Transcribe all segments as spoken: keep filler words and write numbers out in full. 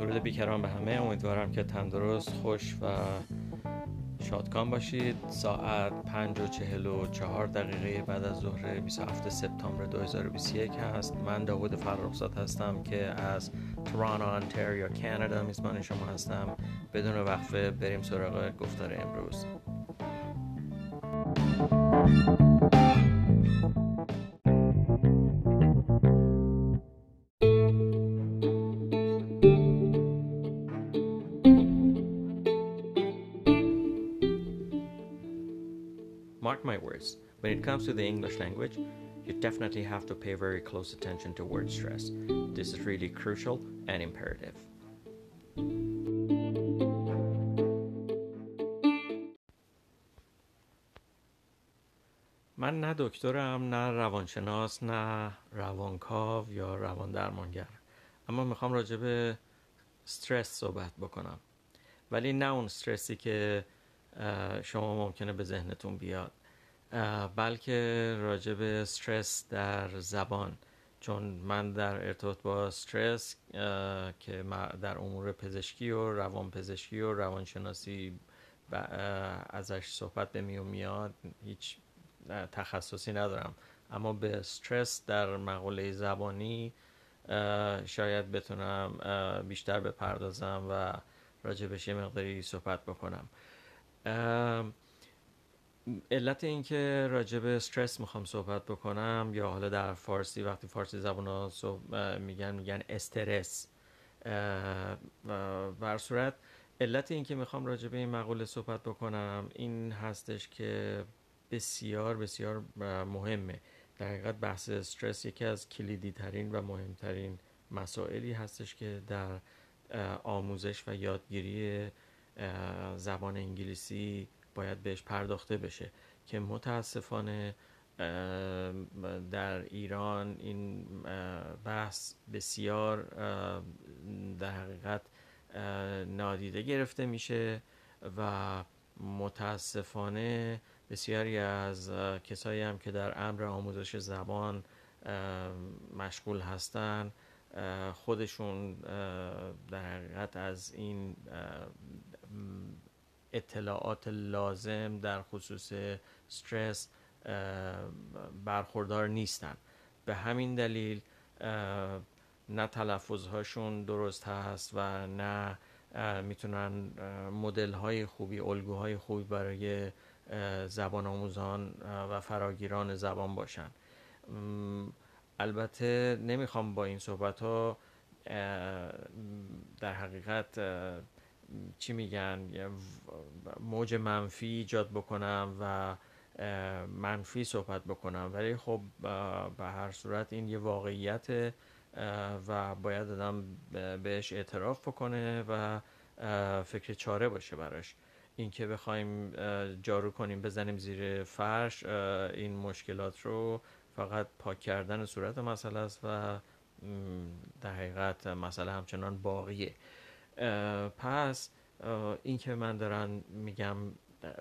درود بیکران به همه. امیدوارم که تندرست، خوش و شادکام باشید. ساعت پنج و چهل و چهار دقیقه بعد از ظهر بیست و هفتم سپتامبر دو هزار و بیست و یک هست. من داوود فرخزاد هستم که از تورانتو، انتاریو، کانادا میزبان شما هستم. بدون وقفه بریم سراغ گفتار امروز. Mark my words, when it comes to the English language, you definitely have to pay very close attention to word stress. This is really crucial and imperative. من نه دکترم، نه روانشناس، نه روانکاو یا رواندرمانگر، اما میخوام راجع به استرس صحبت بکنم، ولی نه اون استرسی که شما ممکنه به ذهنتون بیاد، بلکه راجع به استرس در زبان. چون من در ارتباط با استرس که در امور پزشکی و روانپزشکی و روانشناسی ازش صحبت به میون میاد، هیچ تخصصی ندارم، اما به استرس در مقوله زبانی شاید بتونم بیشتر بپردازم و راجبش یه مقداری صحبت بکنم. علت این که راجب استرس میخوام صحبت بکنم، یا حالا در فارسی وقتی فارسی زبان‌ها میگن میگن استرس، بر صورت علت این که میخوام راجب این مقوله صحبت بکنم این هستش که بسیار بسیار مهمه. در حقیقت بحث استرس یکی از کلیدی ترین و مهمترین مسائلی هستش که در آموزش و یادگیری زبان انگلیسی باید بهش پرداخته بشه، که متاسفانه در ایران این بحث بسیار در حقیقت نادیده گرفته میشه و متاسفانه بسیاری از کسایی هم که در امر آموزش زبان مشغول هستن خودشون در حقیقت از این اطلاعات لازم در خصوص استرس برخوردار نیستن. به همین دلیل نه تلفظهاشون درست هست و نه میتونن مدل‌های خوبی، الگوهای خوبی برای زبان آموزان و فراگیران زبان باشن. البته نمیخوام با این صحبت‌ها در حقیقت چی میگن موج منفی ایجاد بکنم و منفی صحبت بکنم، ولی خب به هر صورت این یه واقعیت و باید آدم بهش اعتراف بکنه و فکر چاره باشه براش. این که بخوایم جارو کنیم بزنیم زیر فرش این مشکلات رو، فقط پاک کردن صورت مسئله است و در حقیقت مسئله همچنان باقیه. پس این که من دارن میگم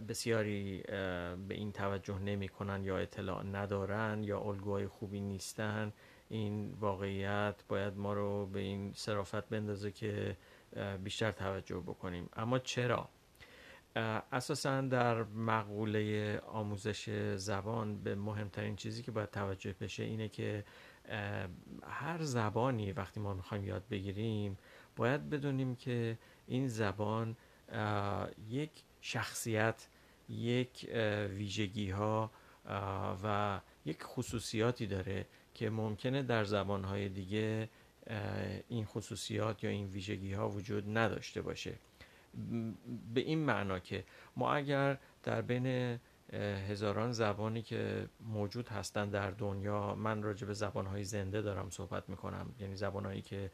بسیاری به این توجه نمی کنن یا اطلاع ندارن یا الگوهای خوبی نیستن، این واقعیت باید ما رو به این صرافت بندازه که بیشتر توجه بکنیم. اما چرا؟ اساساً در مقوله آموزش زبان به مهمترین چیزی که باید توجه بشه اینه که هر زبانی وقتی ما میخوایم یاد بگیریم باید بدونیم که این زبان یک شخصیت، یک ویژگی ها و یک خصوصیاتی داره که ممکنه در زبانهای دیگه این خصوصیات یا این ویژگی ها وجود نداشته باشه. به این معنا که ما اگر در بین هزاران زبانی که موجود هستند در دنیا، من راجع به زبانهای زنده دارم صحبت میکنم، یعنی زبانهایی که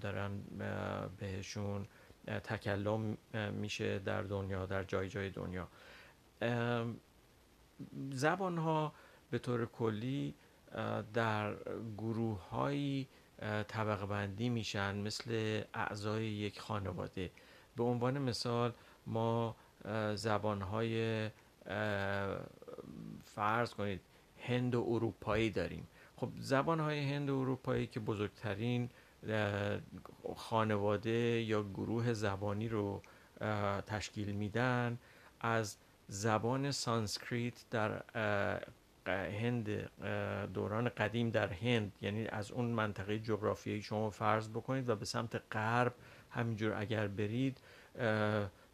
دارن بهشون تکلم میشه در دنیا، در جای جای دنیا. زبانها به طور کلی در گروه هایی طبقه بندی میشن مثل اعضای یک خانواده. به عنوان مثال ما زبانهای فرض کنید هند و اروپایی داریم. خب زبانهای هند و اروپایی که بزرگترین خانواده یا گروه زبانی رو تشکیل میدن، از زبان سانسکریت در هند دوران قدیم در هند، یعنی از اون منطقه جغرافیایی شما فرض بکنید و به سمت غرب همینجور اگر برید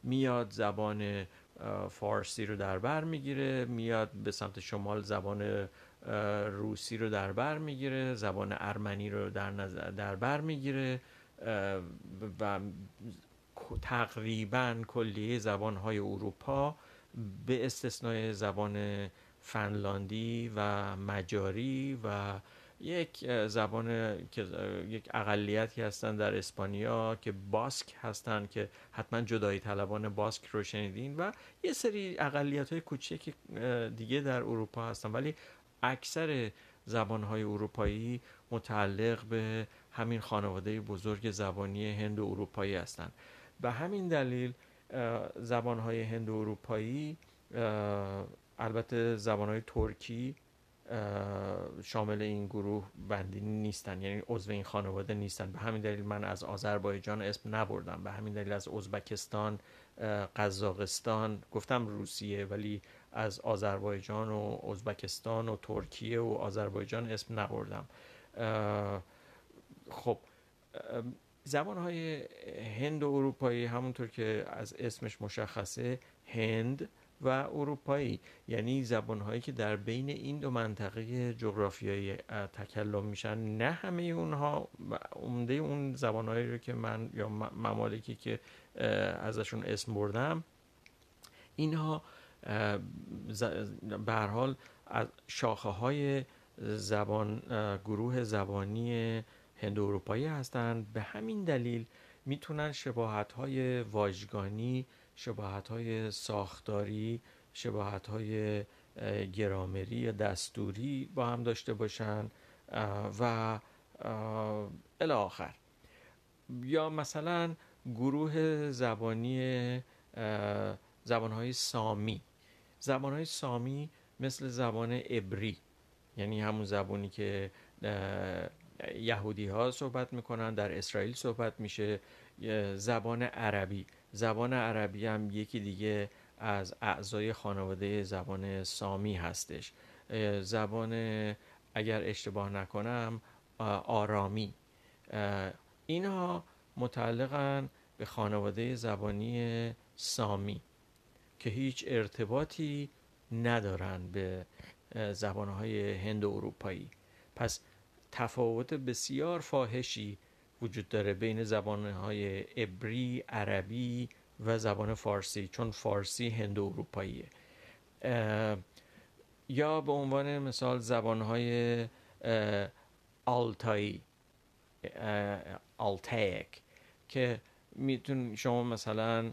میاد زبان فارسی رو در بر میگیره، میاد به سمت شمال زبان روسی رو در بر میگیره، زبان ارمنی رو در نظر در بر میگیره و تقریبا کلیه زبان‌های اروپا به استثنای زبان فنلاندی و مجاری و یک زبان که یک اقلیتی هستن در اسپانیا که باسک هستن، که حتما جدایی طلبان باسک رو شنیدین، و یه سری اقلیت‌های کوچیک دیگه در اروپا هستن، ولی اکثر زبان‌های اروپایی متعلق به همین خانواده بزرگ زبانی هند و اروپایی هستند. به همین دلیل زبان‌های هند و اروپایی، البته زبان‌های ترکی شامل این گروه بندی نیستن، یعنی عضو این خانواده نیستن. به همین دلیل من از آذربایجان اسم نبردم، به همین دلیل از ازبکستان، قزاقستان گفتم، روسیه، ولی از آذربایجان و ازبکستان و ترکیه و آذربایجان اسم نبردم. خب زبان‌های هند و اروپایی همونطور که از اسمش مشخصه، هند و اروپایی، یعنی زبان‌هایی که در بین این دو منطقه جغرافیایی تکلم میشن. نه همه اونها، عمده اون زبان‌هایی رو که من یا ممالکی که ازشون اسم بردم، اینها به هر حال شاخه‌های زبان گروه زبانی هند و اروپایی هستند. به همین دلیل میتونن شباهت‌های واژگانی، شباهت‌های ساختاری، شباهت‌های گرامری یا دستوری با هم داشته باشن و الی آخر. یا مثلا گروه زبانی زبان‌های سامی، زبان‌های سامی مثل زبان عبری، یعنی همون زبانی که یهودی ها صحبت میکنن، در اسرائیل صحبت میشه. زبان عربی، زبان عربی هم یکی دیگه از اعضای خانواده زبان سامی هستش. زبان، اگر اشتباه نکنم، آرامی، اینها متعلقن به خانواده زبانی سامی که هیچ ارتباطی ندارن به زبانهای هند و اروپایی. پس تفاوت بسیار فاحشی وجود داره بین زبانهای عبری، عربی و زبان فارسی، چون فارسی هند و اروپاییه. یا به عنوان مثال زبانهای آلتایی، آلتایک، که میتون شما مثلا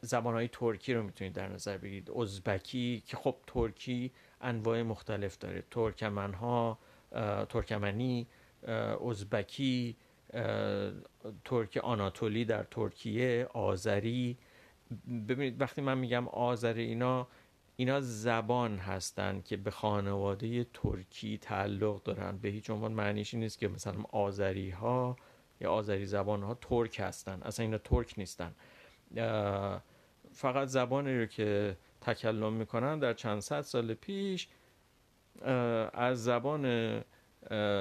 زبانهای ترکی رو میتونید در نظر بگیرید، ازبکی که خب ترکی انواع مختلف داره، ترکمنها، ترکمنی، ازبکی، ترک آناتولی در ترکیه، آذری. ببینید وقتی من میگم آذری، اینا اینا زبان هستن که به خانواده ترکی تعلق دارن، به هیچ عنوان معنیش این نیست که مثلا آذری ها یا آذری زبان ها ترک هستن، اصلا اینا ترک نیستن. فقط زبانی رو که تکلم میکنن در چند صد سال پیش از زبان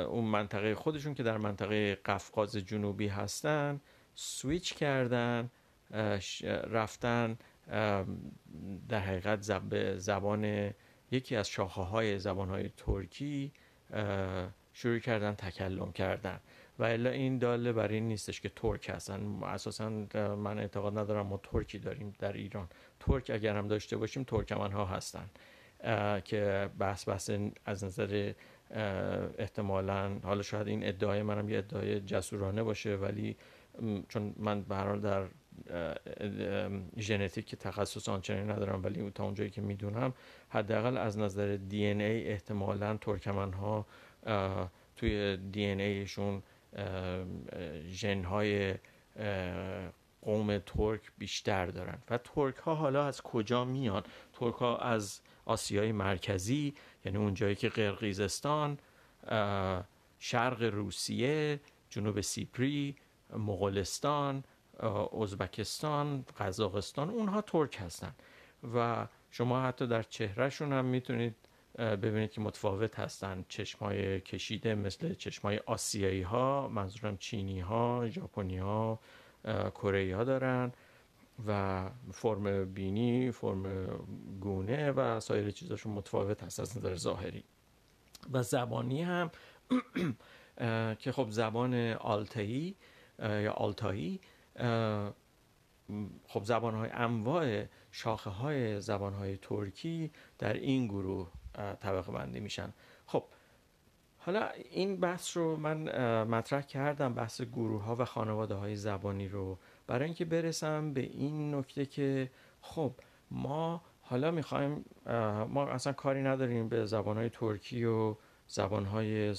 اون منطقه خودشون که در منطقه قفقاز جنوبی هستن سویچ کردن، رفتن در حقیقت زبان یکی از شاخه های زبان های ترکی شروع کردن تکلم کردن، و الا این داله بر این نیستش که ترک هستن. اساسا من اعتقاد ندارم ما ترکی داریم در ایران. ترک اگر هم داشته باشیم ترکمن ها هستن که بحث بحث از نظر احتمالاً، حالا شاید این ادعای منم یه ادعای جسورانه باشه، ولی چون من به هر حال در ژنتیک تخصص آنچنانی ندارم، ولی تا اونجایی که میدونم حداقل از نظر دی ان ای احتمالاً ترکمن ها توی دی ان ایشون ژن های قوم ترک بیشتر دارن. و ترک ها حالا از کجا میان؟ ترک ها از آسیای مرکزی، یعنی اون جایی که قرقیزستان شرق روسیه، جنوب سیپری، مغولستان، ازبکستان، قزاقستان، اونها ترک هستن و شما حتی در چهرهشون هم میتونید ببینید که متفاوت هستن. چشمای کشیده مثل چشمای آسیایی ها، منظورم چینی ها، ژاپنی ها، کره ها دارن و فرم بینی، فرم گونه و سایر چیزاشون متفاوت هست از نظر ظاهری. و زبانی هم که خب زبان آلتایی یا آلتایی خب زبان‌های انواع شاخه‌های زبان‌های ترکی در این گروه طبقه بندی میشن. خب حالا این بحث رو من مطرح کردم، بحث گروه‌ها و خانواده‌های زبانی رو، برای اینکه برسم به این نکته که خب ما حالا می‌خوایم، ما اصلا کاری نداریم به زبان‌های ترکی و زبان‌های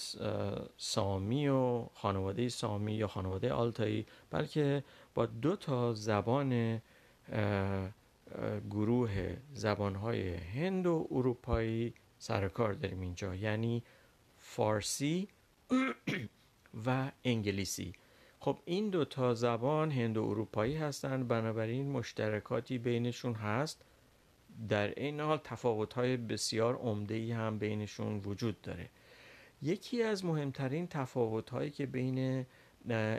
سامی و خانواده سامی یا خانواده آلتایی، بلکه با دو تا زبان گروه زبان‌های هند و اروپایی سرکار داریم اینجا، یعنی فارسی و انگلیسی. خب این دو تا زبان هند و اروپایی هستند، بنابراین مشترکاتی بینشون هست، در این حال تفاوت‌های بسیار عمده‌ای هم بینشون وجود داره. یکی از مهمترین تفاوت‌هایی که بین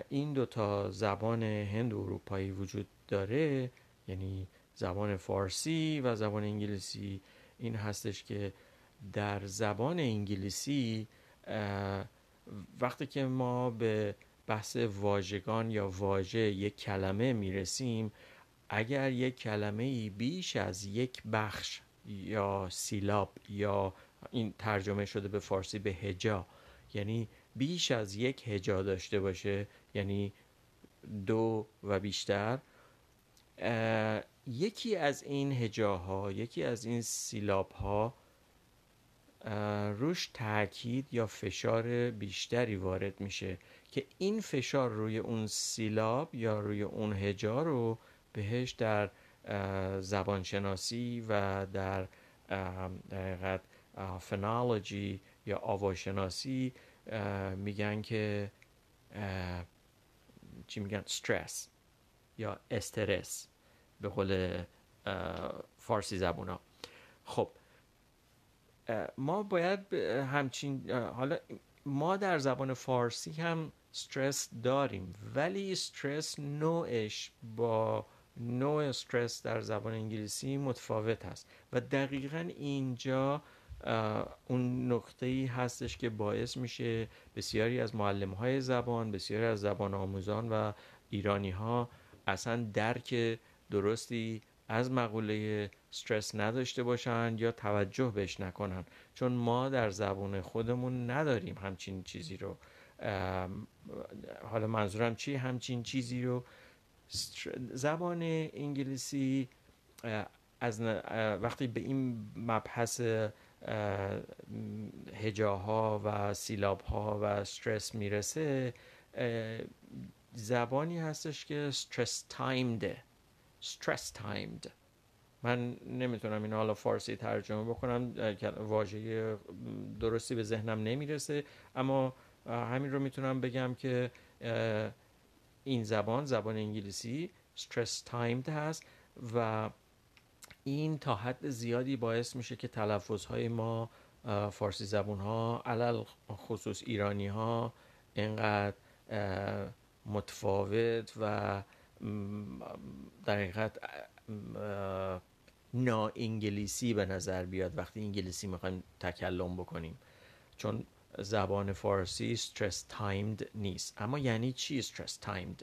این دو تا زبان هند و اروپایی وجود داره، یعنی زبان فارسی و زبان انگلیسی، این هستش که در زبان انگلیسی وقتی که ما به بحث واژگان یا واژه یک کلمه میرسیم، اگر یک کلمه‌ای بیش از یک بخش یا سیلاب یا این ترجمه شده به فارسی به هجا، یعنی بیش از یک هجا داشته باشه، یعنی دو و بیشتر، یکی از این هجاها، یکی از این سیلابها روش تاکید یا فشار بیشتری وارد میشه که این فشار روی اون سیلاب یا روی اون هجا رو بهش در زبانشناسی و در دقیقاً فنالوجی یا آواشناسی میگن که چی میگن، استرس یا استرس به قول فارسی زبونا. خب ما باید همچین، حالا ما در زبان فارسی هم استرس داریم، ولی استرس نوعش با نوع استرس در زبان انگلیسی متفاوت هست و دقیقاً اینجا اون نقطه‌ای هستش که باعث میشه بسیاری از معلم‌های زبان، بسیاری از زبان آموزان و ایرانی‌ها اصلا درک درستی از مقوله استرس نداشته باشند یا توجه بهش نکنن، چون ما در زبان خودمون نداریم همچین چیزی رو. حالا منظورم چی؟ همچین چیزی رو زبان انگلیسی از وقتی به این مبحث هجاها و سیلابها و استرس میرسه، زبانی هستش که استرس تایمده، استرس تایمد. من نمیتونم این حالا فارسی ترجمه بکنم، واژه درستی به ذهنم نمیرسه، اما همین رو میتونم بگم که این زبان، زبان انگلیسی، استرس تایمد هست و این تا حد زیادی باعث میشه که تلفظهای ما فارسی زبونها، علل خصوص ایرانیها، اینقدر متفاوت و در حقیقت نا انگلیسی به نظر بیاد وقتی انگلیسی میخوایم تکلم بکنیم، چون زبان فارسی استرس تایمد نیست. اما یعنی چی استرس تایمد؟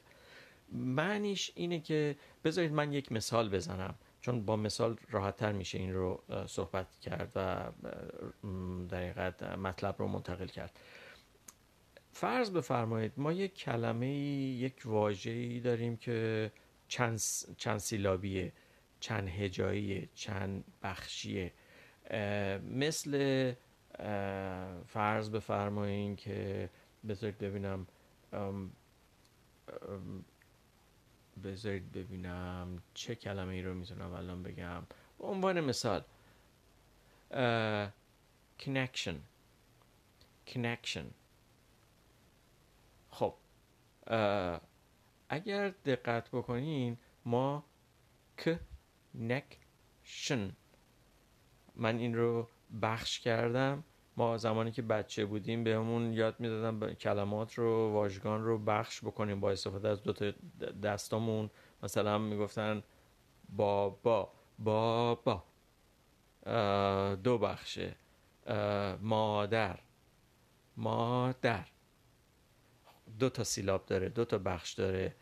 معنیش اینه که بذارید من یک مثال بزنم، چون با مثال راحت تر میشه این رو صحبت کرد و در حقیقت مطلب رو منتقل کرد. فرض بفرمایید ما یک کلمه، یک واژه‌ای داریم که چند چند سیلابیه، چند هجاییه، چند بخشیه، مثل فرض بفرمایید که بذارید ببینم بذارید ببینم چه کلمه ای رو میتونم الان بگم. به عنوان مثال connection connection اگر دقت بکنین ما که نکشن، من این رو بخش کردم. ما زمانی که بچه بودیم به همون یاد میدادن کلمات رو، واژگان رو بخش بکنیم با استفاده از دوتا دستامون. مثلا میگفتن بابا، بابا دو بخشه، مادر، مادر دو تا سیلاب داره، دو تا بخش داره.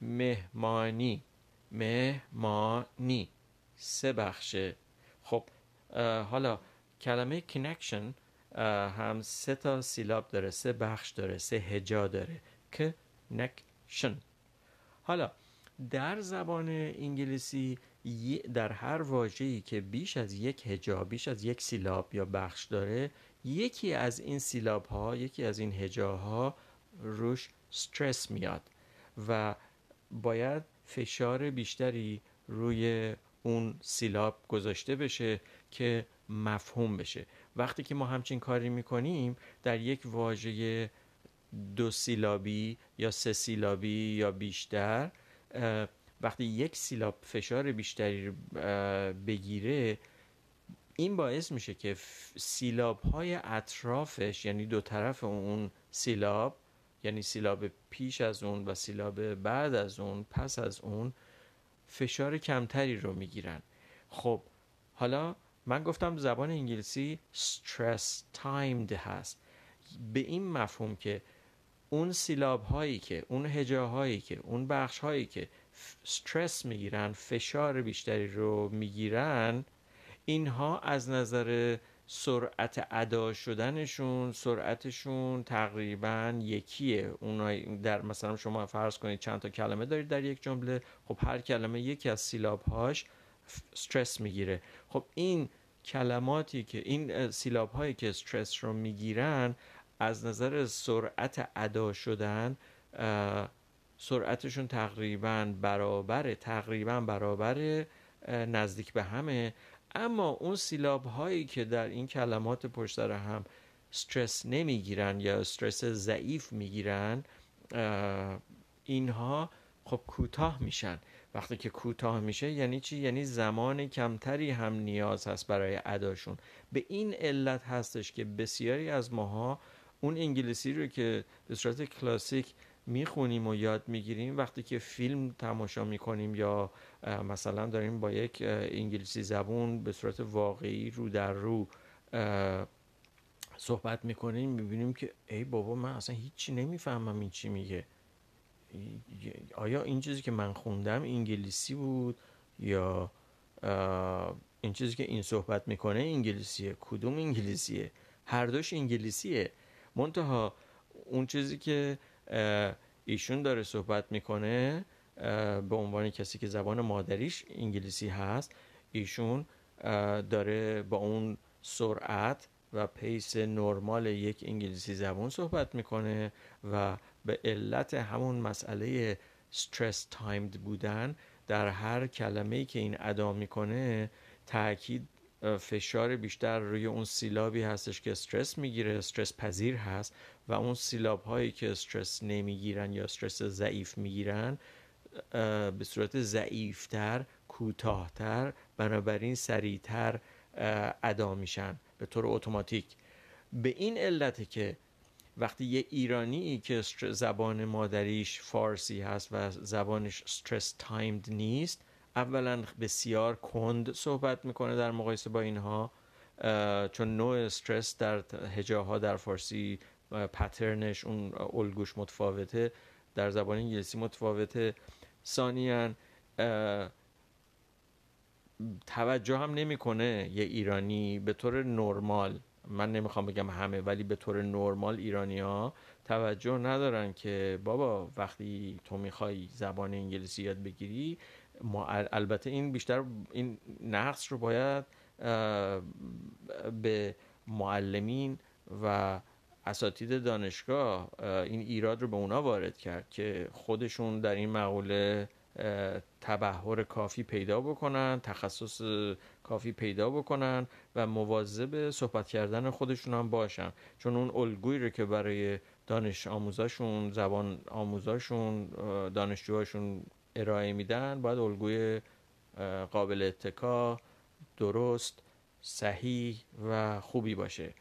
مهمانی، مهمانی سه بخشه. خب حالا کلمه connection هم سه تا سیلاب داره، سه بخش داره، سه هجا داره. connection. حالا در زبان انگلیسی در هر واژه‌ای که بیش از یک هجا، بیش از یک سیلاب یا بخش داره، یکی از این سیلاب ها، یکی از این هجاها روش استرس میاد و باید فشار بیشتری روی اون سیلاب گذاشته بشه که مفهوم بشه. وقتی که ما همچین کاری میکنیم در یک واژه دو سیلابی یا سه سیلابی یا بیشتر، وقتی یک سیلاب فشار بیشتری بگیره، این باعث میشه که سیلاب های اطرافش، یعنی دو طرف اون سیلاب، یعنی سیلاب پیش از اون و سیلاب بعد از اون، پس از اون، فشار کمتری رو میگیرن. خب حالا من گفتم زبان انگلیسی stress timed هست، به این مفهوم که اون سیلاب هایی که، اون هجاهایی که، اون بخش هایی که استرس میگیرن، فشار بیشتری رو میگیرن، اینها از نظر سرعت ادا شدنشون، سرعتشون تقریبا یکیه. اونها در مثلا شما فرض کنید چند تا کلمه دارید در یک جمله، خب هر کلمه یکی از سیلابهاش استرس میگیره. خب این کلماتی که، این سیلابهایی که استرس رو میگیرن، از نظر سرعت ادا شدن سرعتشون تقریبا برابره، تقریبا برابره، نزدیک به همه. اما اون سیلاب هایی که در این کلمات پشت سر هم استرس نمیگیرن یا استرس ضعیف میگیرن، اینها خب کوتاه میشن. وقتی که کوتاه میشه یعنی چی؟ یعنی زمان کمتری هم نیاز هست برای اداشون. به این علت هستش که بسیاری از ماها اون انگلیسی رو که به صورت کلاسیک میخونیم و یاد میگیریم، وقتی که فیلم تماشا میکنیم یا مثلا داریم با یک انگلیسی زبون به صورت واقعی رو در رو صحبت میکنیم، میبینیم که ای بابا من اصلا هیچی نمیفهمم این چی میگه. آیا این چیزی که من خوندم انگلیسی بود یا این چیزی که این صحبت میکنه انگلیسیه؟ کدوم انگلیسیه؟ هر دوش انگلیسیه، منتها اون چیزی که ایشون داره صحبت میکنه به عنوان کسی که زبان مادریش انگلیسی هست، ایشون داره با اون سرعت و پیس نرمال یک انگلیسی زبان صحبت میکنه و به علت همون مسئله استرس تایمد بودن، در هر کلمه‌ای که این ادا میکنه تاکید، فشار بیشتر روی اون سیلابی هستش که استرس میگیره، استرس پذیر هست، و اون سیلاب هایی که استرس نمیگیرن یا استرس ضعیف میگیرن به صورت ضعیفتر، کوتاهتر، بنابراین سریعتر ادا میشن به طور اتوماتیک. به این علته که وقتی یه ایرانی که زبان مادریش فارسی هست و زبانش استرس تایمد نیست، اولا بسیار کند صحبت میکنه در مقایسه با اینها، چون نوع استرس در هجاها در فارسی پترنش، اون الگوش متفاوته، در زبان انگلیسی متفاوته. ثانیاً توجه هم نمیکنه یه ایرانی به طور نرمال، من نمیخوام بگم همه ولی به طور نرمال ایرانی ها توجه ندارن که بابا وقتی تو میخوای زبان انگلیسی یاد بگیری، ما البته این بیشتر این نقص رو باید به معلمین و اساتید دانشگاه، این ایراد رو به اونا وارد کرد که خودشون در این مقوله تبحر کافی پیدا بکنن، تخصص کافی پیدا بکنن و مواظب صحبت کردن خودشون هم باشن، چون اون الگویی رو که برای دانش آموزاشون، زبان آموزاشون، دانشجوهاشون ارائه میدن، باید الگوی قابل اتکا، درست، صحیح و خوبی باشه.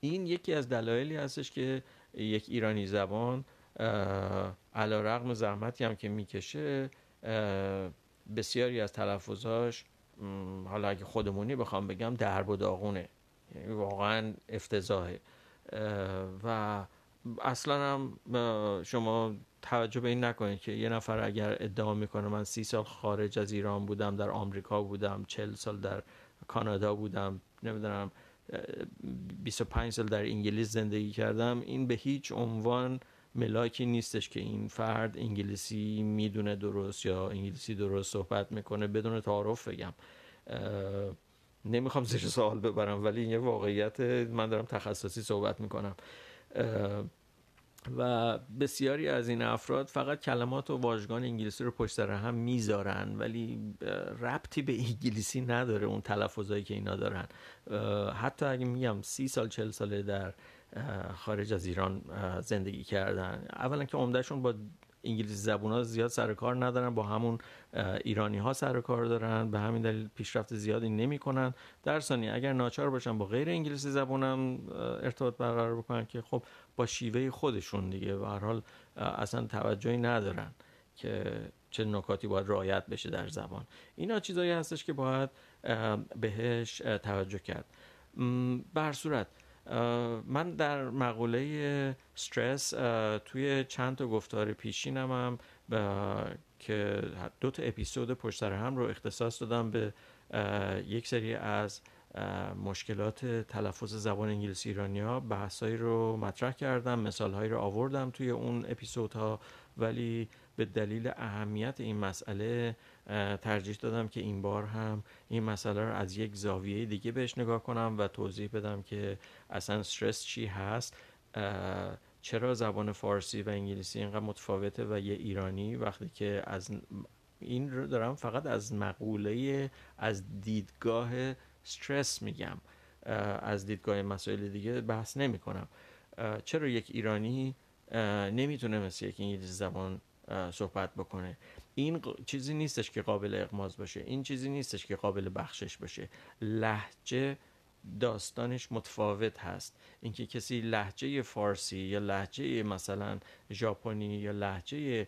این یکی از دلایلی هستش که یک ایرانی زبان علی رغم زحمتی هم که میکشه بسیاری از تلفظاش، حالا اگه خودمونی بخوام بگم، درب و داغونه، یعنی واقعا افتضاحه و اصلا هم شما توجه به این نکنید که یه نفر اگر ادعا میکنه من سی سال خارج از ایران بودم، در آمریکا بودم، چهل سال در کانادا بودم، نمیدونم بیست و پنج سال در انگلیس زندگی کردم، این به هیچ عنوان ملاکی نیستش که این فرد انگلیسی میدونه درست یا انگلیسی درست صحبت میکنه. بدون تعارف بگم، نمیخوام زیر سوال ببرم، ولی یه واقعیت، من دارم تخصصی صحبت میکنم و بسیاری از این افراد فقط کلمات و واژگان انگلیسی رو پشت سر هم میذارن ولی ربطی به انگلیسی نداره اون تلفظایی که اینا دارن. حتی اگه میگم سی سال چهل ساله در خارج از ایران زندگی کردن، اولا که عمدهشون با انگلیسی زبونا زیاد سر کار ندارن، با همون ایرانی ها سر کار دارن، به همین دلیل پیشرفت زیادی نمی کنن. در ثانیه اگر ناچار باشن با غیر انگلیسی زبونم ارتباط برقرار بکنن که خب با شیوه خودشون دیگه، به هر حال اصلا توجهی ندارن که چه نکاتی باید رعایت بشه در زبان. اینا چیزایی هستش که باید بهش توجه کرد. به هر صورت من در مقوله استرس توی چند تا گفتار پیشینم هم که دو تا اپیزود پشت سر هم رو اختصاص دادم به یک سری از مشکلات تلفظ زبان انگلیسی ایرانی‌ها، بحثایی رو مطرح کردم، مثالهایی رو آوردم توی اون اپیزودها، ولی به دلیل اهمیت این مسئله ترجیح دادم که این بار هم این مسئله رو از یک زاویه دیگه بهش نگاه کنم و توضیح بدم که اصلا استرس چی هست، چرا زبان فارسی و انگلیسی اینقدر متفاوته و یه ایرانی وقتی که از این رو دارم فقط از مقوله، از دیدگاه استرس میگم، از دیدگاه مسائل دیگه بحث نمی کنم، چرا یک ایرانی نمیتونه مثل یک انگلیسی زبان صحبت بکنه. این چیزی نیستش که قابل اغماض باشه، این چیزی نیستش که قابل بخشش باشه. لهجه داستانش متفاوت هست، اینکه کسی لهجه فارسی یا لهجه مثلا ژاپنی یا لهجه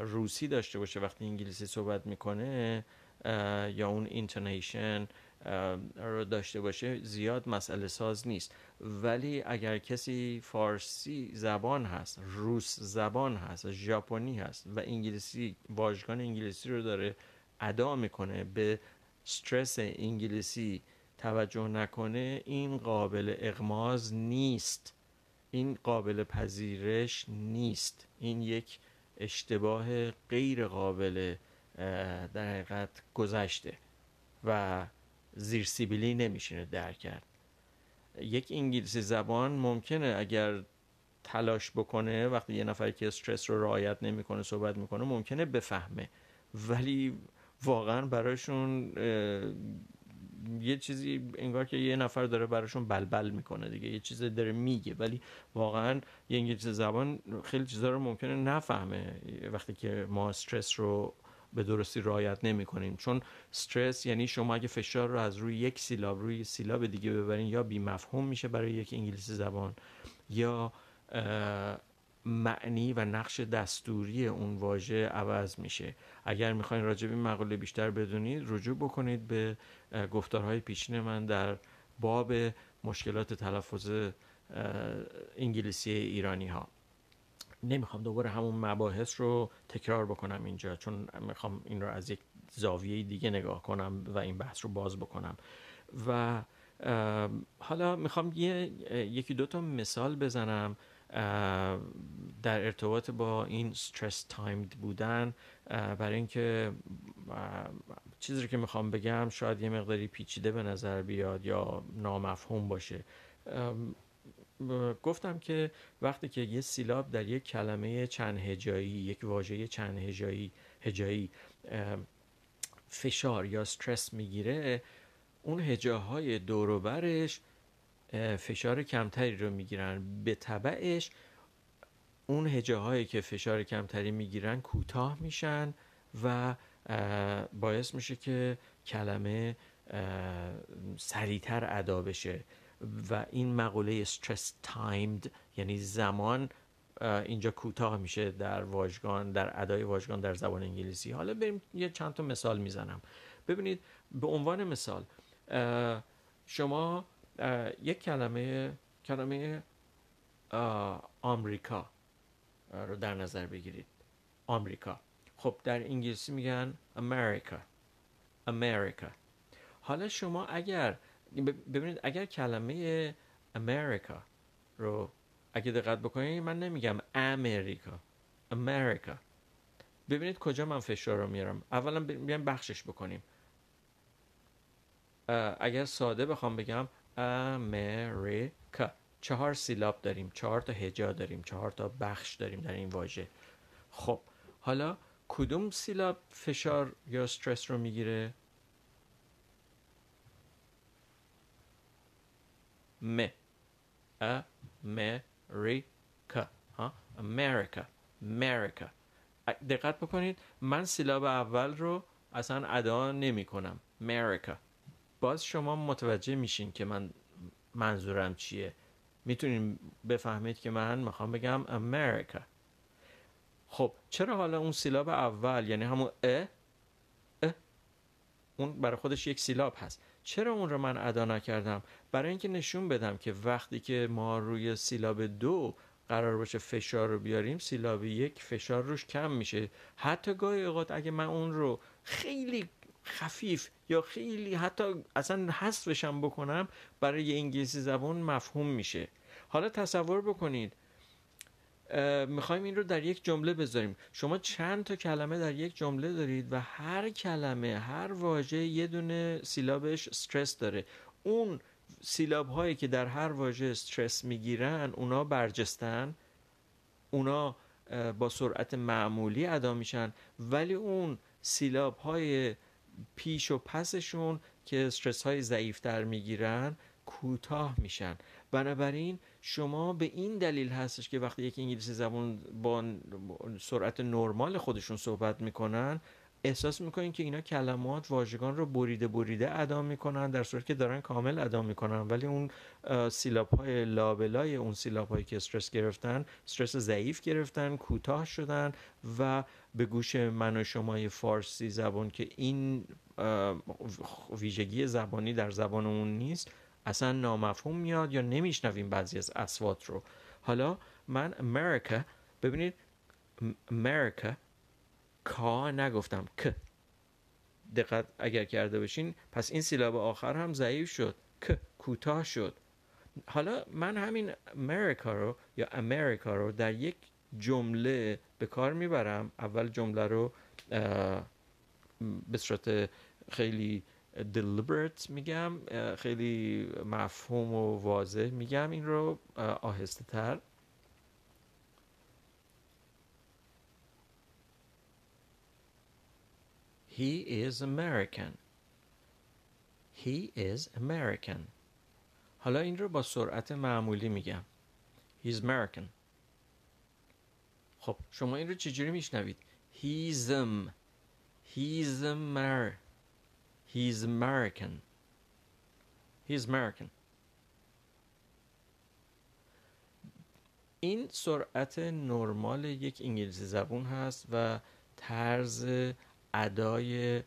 روسی داشته باشه وقتی انگلیسی صحبت میکنه یا اون اینتونیشن رو داشته باشه زیاد مسئله ساز نیست، ولی اگر کسی فارسی زبان هست، روس زبان هست، ژاپنی هست و انگلیسی، واژگان انگلیسی رو داره ادا میکنه، به استرس انگلیسی توجه نکنه، این قابل اغماض نیست، این قابل پذیرش نیست، این یک اشتباه غیر قابل در حقیقت گذشته و زیر سیبیلی نمیشینه درک کرد. یک انگلیسی زبان ممکنه اگر تلاش بکنه وقتی یه نفر که استرس رو رعایت نمیکنه صحبت میکنه ممکنه بفهمه، ولی واقعا براشون یه چیزی انگار که یه نفر داره براشون بلبل میکنه دیگه، یه چیزی داره میگه، ولی واقعا یه انگلیسی زبان خیلی چیزا رو ممکنه نفهمه وقتی که ما استرس رو به درستی رعایت نمی‌کنیم. چون استرس یعنی شما اگه فشار رو از روی یک سیلاب روی سیلاب دیگه ببرین یا بی‌مفهوم میشه برای یک انگلیسی زبان، یا معنی و نقش دستوری اون واژه عوض میشه. اگر میخواین راجع به این مقاله بیشتر بدونید رجوع بکنید به گفتارهای پیشین من در باب مشکلات تلفظ انگلیسی ایرانی ها. نمیخوام دوباره همون مباحث رو تکرار بکنم اینجا، چون میخوام این رو از یک زاویه دیگه نگاه کنم و این بحث رو باز بکنم. و حالا میخوام یه یکی دو تا مثال بزنم در ارتباط با این استرس تایمد بودن، برای اینکه چیزی رو که میخوام بگم شاید یه مقداری پیچیده به نظر بیاد یا نامفهوم باشه. گفتم که وقتی که یه سیلاب در یک کلمه چند هجایی، یک واژه چند هجایی هجایی فشار یا استرس میگیره، اون هجاهای دور و برش فشار کمتری رو میگیرن. به تبعش اون هجه هایی که فشار کمتری میگیرن کوتاه میشن و باعث میشه که کلمه سریعتر ادا بشه و این مقوله stress timed یعنی زمان اینجا کوتاه میشه در واژگان، در ادای واژگان در زبان انگلیسی. حالا بریم یه چند تا مثال میزنم. ببینید به عنوان مثال شما یک کلمه کلمه آمریکا رو در نظر بگیرید. آمریکا، خب در انگلیسی میگن America. America. حالا شما اگر ببینید اگر کلمه America رو اگه دقت بکنید من نمیگم امریکا، America. ببینید کجا من فشار رو میارم. اولا بیایم بخشش بکنیم. اگر ساده بخوام بگم امریکا، چهار سیلاب داریم، چهار تا هجا داریم، چهار تا بخش داریم در این واژه. خب حالا کدوم سیلاب فشار یا استرس رو میگیره؟ م ا م ری کا، ها، امریکا، امریکا. دقت بکنید من سیلاب اول رو اصلا ادا نمی کنم، امریکا. باز شما متوجه میشین که من منظورم چیه، میتونین بفهمید که من میخوام بگم امریکا. خب چرا حالا اون سیلاب اول یعنی همون ا اون برای خودش یک سیلاب هست، چرا اون رو من ادا نکردم؟ برای اینکه نشون بدم که وقتی که ما روی سیلاب دو قرار باشه فشار رو بیاریم، سیلاب یک فشار روش کم میشه. حتی گاهی اوقات اگه من اون رو خیلی خفیف یا خیلی حتی اصلا حذفشم بکنم برای انگلیسی زبان مفهوم میشه. حالا تصور بکنید میخوایم این رو در یک جمله بذاریم. شما چند تا کلمه در یک جمله دارید و هر کلمه، هر واژه یه دونه سیلابش استرس داره. اون سیلاب هایی که در هر واژه استرس میگیرن اونا برجستن، اونا با سرعت معمولی ادا میشن، ولی اون سیلاب های پیش و پسشون که استرس های ضعیفتر میگیرن کوتاه میشن. بنابراین شما به این دلیل هستش که وقتی یک انگلیسی زبان با سرعت نرمال خودشون صحبت میکنن احساس میکنین که اینا کلمات واژگان رو بریده بریده ادا میکنن، در صورتی که دارن کامل ادا میکنن، ولی اون سیلاب های لابلای اون سیلاب هایی که استرس گرفتن، استرس ضعیف گرفتن، کوتاه شدن و به گوش من و شمای فارسی زبان که این ویژگی زبانی در زبان اون نیست اصلا نامفهوم میاد یا نمیشنویم بعضی از اصوات رو. حالا من امریکا، ببینید امریکا کا نگفتم، ک. دقت اگر کرده باشین پس این سیلاب آخر هم ضعیف شد، ک، کوتاه شد. حالا من همین امریکا رو یا امریکا رو در یک جمله به کار میبرم. اول جمله رو به صورت خیلی deliberate میگم، خیلی مفهوم و واضح میگم این رو آهسته تر. He is American. He is American. حالا این رو با سرعت معمولی میگم. He is American. خب شما این رو چجوری میشنوید؟ He is him. He is American. He's American. He's American. این سرعت نرمال یک انگلیسی زبون هست و طرز ادای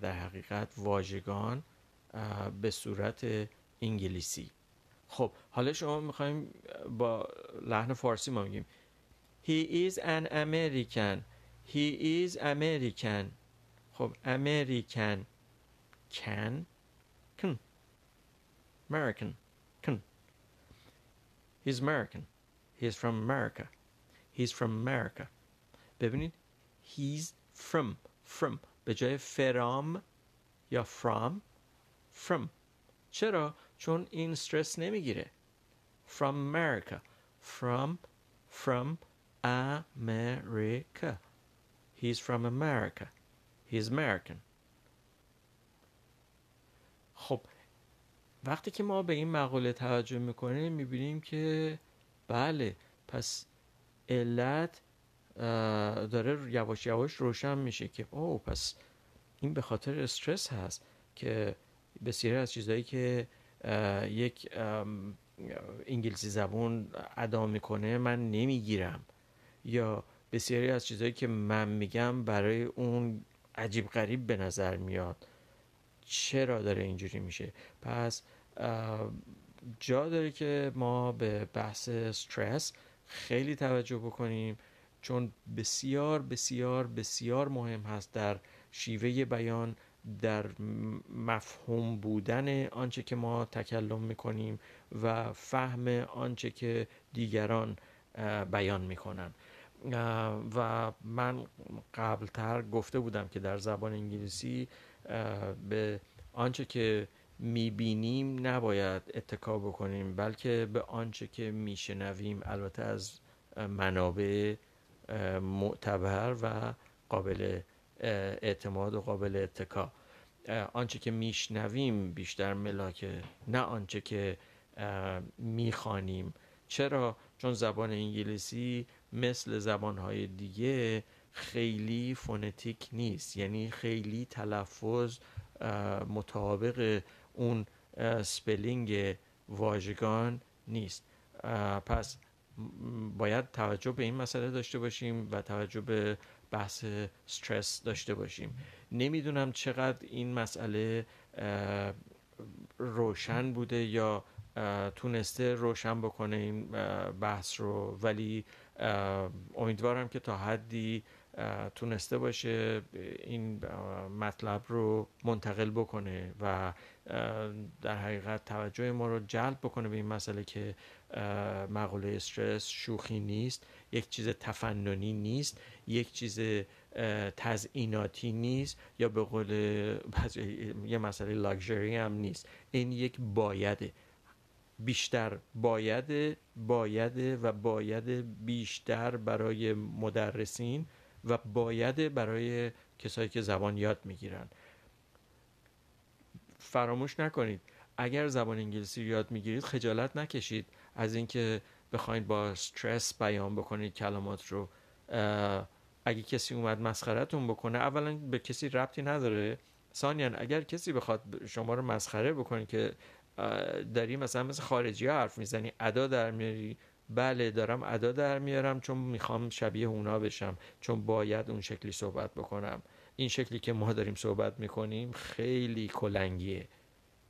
در حقیقت واژگان به صورت انگلیسی. خب حالا شما میخوایم با لحن فارسی ما میگیم He is an American. He is American. خب American can can American can. He's American. He's from America. He's from America. ببینید he's from from به جای فرام یا from from. چرا؟ چون این استرس نمیگیره. From America. From from America. He's from America. He's American. خب وقتی که ما به این مقاله توجه میکنیم میبینیم که بله، پس علت داره یواش یواش روشن میشه که اوه، پس این به خاطر استرس هست که بسیاری از چیزایی که یک انگلیسی زبان ادا میکنه من نمیگیرم، یا بسیاری از چیزایی که من میگم برای اون عجیب غریب به نظر میاد، چرا داره اینجوری میشه؟ پس جا داره که ما به بحث استرس خیلی توجه بکنیم، چون بسیار بسیار بسیار مهم هست در شیوه بیان، در مفهوم بودن آنچه که ما تکلم میکنیم و فهم آنچه که دیگران بیان میکنن. و من قبلتر گفته بودم که در زبان انگلیسی به آنچه که میبینیم نباید اتکا بکنیم، بلکه به آنچه که میشنویم، البته از منابع معتبر و قابل اعتماد و قابل اتکا. آنچه که میشنویم بیشتر ملاکه، نه آنچه که میخوانیم. چرا؟ چون زبان انگلیسی مثل زبانهای دیگه خیلی فونتیک نیست، یعنی خیلی تلفظ مطابق اون سپلینگ واژگان نیست. پس باید توجه به این مسئله داشته باشیم و توجه به بحث استرس داشته باشیم. نمیدونم چقدر این مسئله روشن بوده یا تونسته روشن بکنه این بحث رو، ولی امیدوارم که تا حدی تونسته باشه این مطلب رو منتقل بکنه و در حقیقت توجه ما رو جلب بکنه به این مسئله که مقوله استرس شوخی نیست، یک چیز تفننی نیست، یک چیز تزئیناتی نیست، یا به قول یه مسئله لاکچری هم نیست. این یک بایده، بیشتر باید باید و باید بیشتر برای مدرسین و باید برای کسایی که زبان یاد میگیرن. فراموش نکنید اگر زبان انگلیسی یاد میگیرید خجالت نکشید از اینکه بخواید با استرس بیان بکنید کلمات رو. اگه کسی اومد مسخره‌تون بکنه، اولا به کسی ربطی نداره، ثانیا اگر کسی بخواد شما رو مسخره بکنه که داری مثلا مثل خارجی ها حرف میزنی، ادا در میاری، بله دارم ادا در میارم چون میخوام شبیه اونا بشم، چون باید اون شکلی صحبت بکنم. این شکلی که ما داریم صحبت میکنیم خیلی کلنگیه،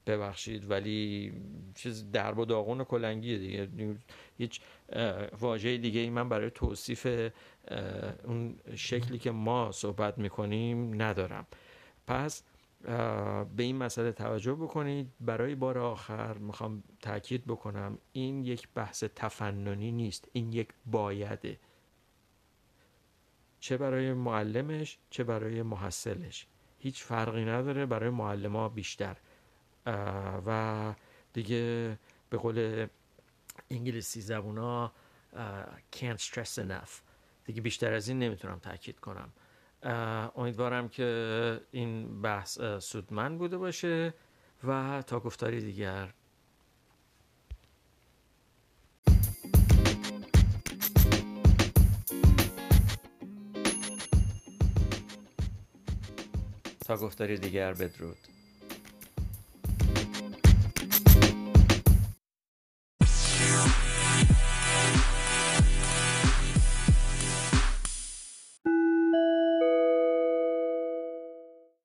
ببخشید ولی چیز درب و داغون و کلنگیه دیگه. هیچ واژه دیگه ای من برای توصیف اون شکلی که ما صحبت میکنیم ندارم. پس به این مسئله توجه بکنید. برای بار آخر میخوام تأکید بکنم این یک بحث تفننی نیست، این یک بایده، چه برای معلمش چه برای محصلش، هیچ فرقی نداره، برای معلم ها بیشتر. و دیگه به قول انگلیسی زبون ها can't stress enough، دیگه بیشتر از این نمیتونم تأکید کنم. امیدوارم که این بحث سودمند بوده باشه و تا گفتاری دیگر. تا گفتاری دیگر، بدرود.